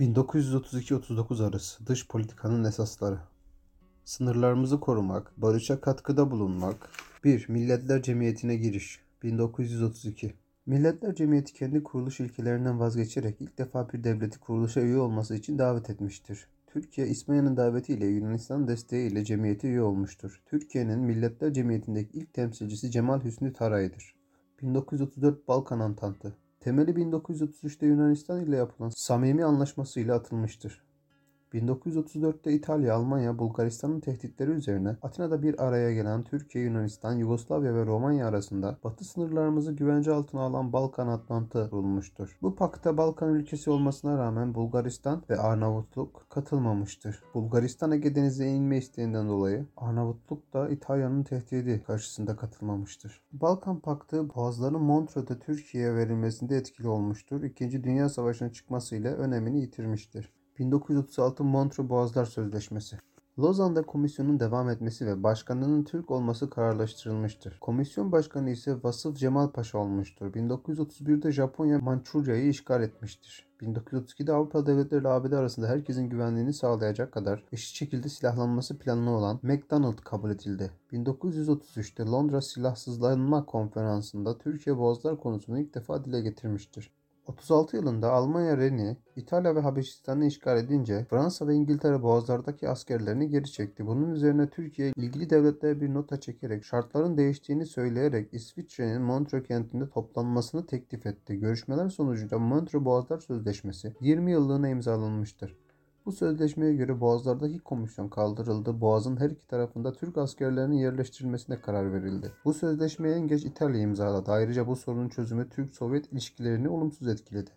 1932-39 arası dış politikanın esasları. Sınırlarımızı korumak, barışa katkıda bulunmak. 1. Milletler Cemiyeti'ne giriş. 1932. Milletler Cemiyeti kendi kuruluş ilkelerinden vazgeçerek ilk defa bir devleti kuruluşa üye olması için davet etmiştir. Türkiye, İspanya'nın davetiyle Yunanistan desteğiyle cemiyete üye olmuştur. Türkiye'nin Milletler Cemiyeti'ndeki ilk temsilcisi Cemal Hüsnü Taray'dır. 1934 Balkan Antantı. Temeli 1933'te Yunanistan ile yapılan Samimi Anlaşması ile atılmıştır. 1934'te İtalya, Almanya, Bulgaristan'ın tehditleri üzerine Atina'da bir araya gelen Türkiye, Yunanistan, Yugoslavya ve Romanya arasında batı sınırlarımızı güvence altına alan Balkan Antantı kurulmuştur. Bu pakta Balkan ülkesi olmasına rağmen Bulgaristan ve Arnavutluk katılmamıştır. Bulgaristan Ege Denizi'ne inme isteğinden dolayı Arnavutluk da İtalya'nın tehdidi karşısında katılmamıştır. Balkan Paktı boğazların Montreux'da Türkiye'ye verilmesinde etkili olmuştur. 2. Dünya Savaşı'na çıkmasıyla önemini yitirmiştir. 1936 Montreux Boğazlar Sözleşmesi. Lozan'da komisyonun devam etmesi ve başkanının Türk olması kararlaştırılmıştır. Komisyon başkanı ise Vasıf Cemal Paşa olmuştur. 1931'de Japonya Mançurya'yı işgal etmiştir. 1932'de Avrupa devletleri ile ABD arasında herkesin güvenliğini sağlayacak kadar eşit şekilde silahlanması planlı olan McDonald kabul edildi. 1933'te Londra Silahsızlanma Konferansı'nda Türkiye Boğazlar konusunu ilk defa dile getirmiştir. 1936 yılında Almanya Ren'i, İtalya ve Habeşistan'ı işgal edince Fransa ve İngiltere boğazlardaki askerlerini geri çekti. Bunun üzerine Türkiye ilgili devletlere bir nota çekerek şartların değiştiğini söyleyerek İsviçre'nin Montreux kentinde toplanmasını teklif etti. Görüşmeler sonucunda Montreux Boğazlar Sözleşmesi 20 yıllığına imzalanmıştır. Bu sözleşmeye göre boğazlardaki komisyon kaldırıldı, boğazın her iki tarafında Türk askerlerinin yerleştirilmesine karar verildi. Bu sözleşmeyi en geç İtalya imzaladı. Ayrıca bu sorunun çözümü Türk-Sovyet ilişkilerini olumsuz etkiledi.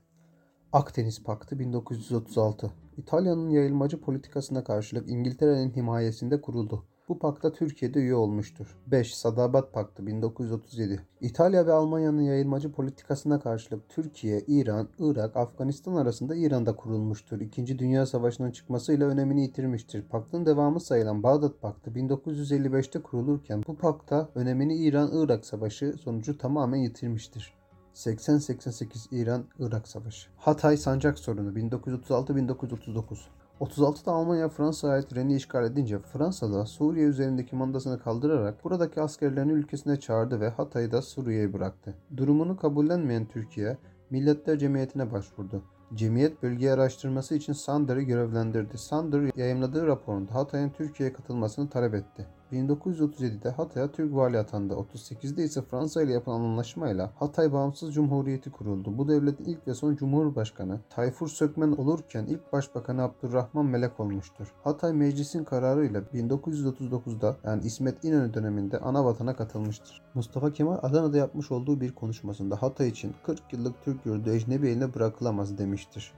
Akdeniz Paktı 1936. İtalya'nın yayılmacı politikasına karşılık İngiltere'nin himayesinde kuruldu. Bu pakta Türkiye'de üye olmuştur. 5. Sadabat Paktı 1937. İtalya ve Almanya'nın yayılmacı politikasına karşılık Türkiye, İran, Irak, Afganistan arasında İran'da kurulmuştur. 2. Dünya Savaşı'nın çıkmasıyla önemini yitirmiştir. Paktın devamı sayılan Bağdat Paktı 1955'te kurulurken bu pakta önemini İran-Irak Savaşı sonucu tamamen yitirmiştir. 80-88 İran-Irak Savaşı. Hatay Sancak Sorunu 1936-1939. 1936'da Almanya Fransa'ya ait Ren'i işgal edince Fransa'da Suriye üzerindeki mandasını kaldırarak buradaki askerlerini ülkesine çağırdı ve Hatay'ı da Suriye'ye bıraktı. Durumunu kabullenmeyen Türkiye, Milletler Cemiyeti'ne başvurdu. Cemiyet bölge araştırması için Sander'i görevlendirdi. Sander yayımladığı raporunda Hatay'ın Türkiye'ye katılmasını talep etti. 1937'de Hatay'a Türk vali atandı. 1938'de ise Fransa ile yapılan anlaşmayla Hatay Bağımsız Cumhuriyeti kuruldu. Bu devletin ilk ve son Cumhurbaşkanı Tayfur Sökmen olurken ilk Başbakanı Abdurrahman Melek olmuştur. Hatay Meclis'in kararıyla 1939'da yani İsmet İnönü döneminde anavatana katılmıştır. Mustafa Kemal Adana'da yapmış olduğu bir konuşmasında Hatay için 40 yıllık Türk yurdu ecnebi eline bırakılamaz demiştir.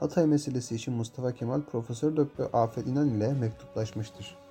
Hatay meselesi için Mustafa Kemal Profesör Doktor Afet İnan ile mektuplaşmıştır.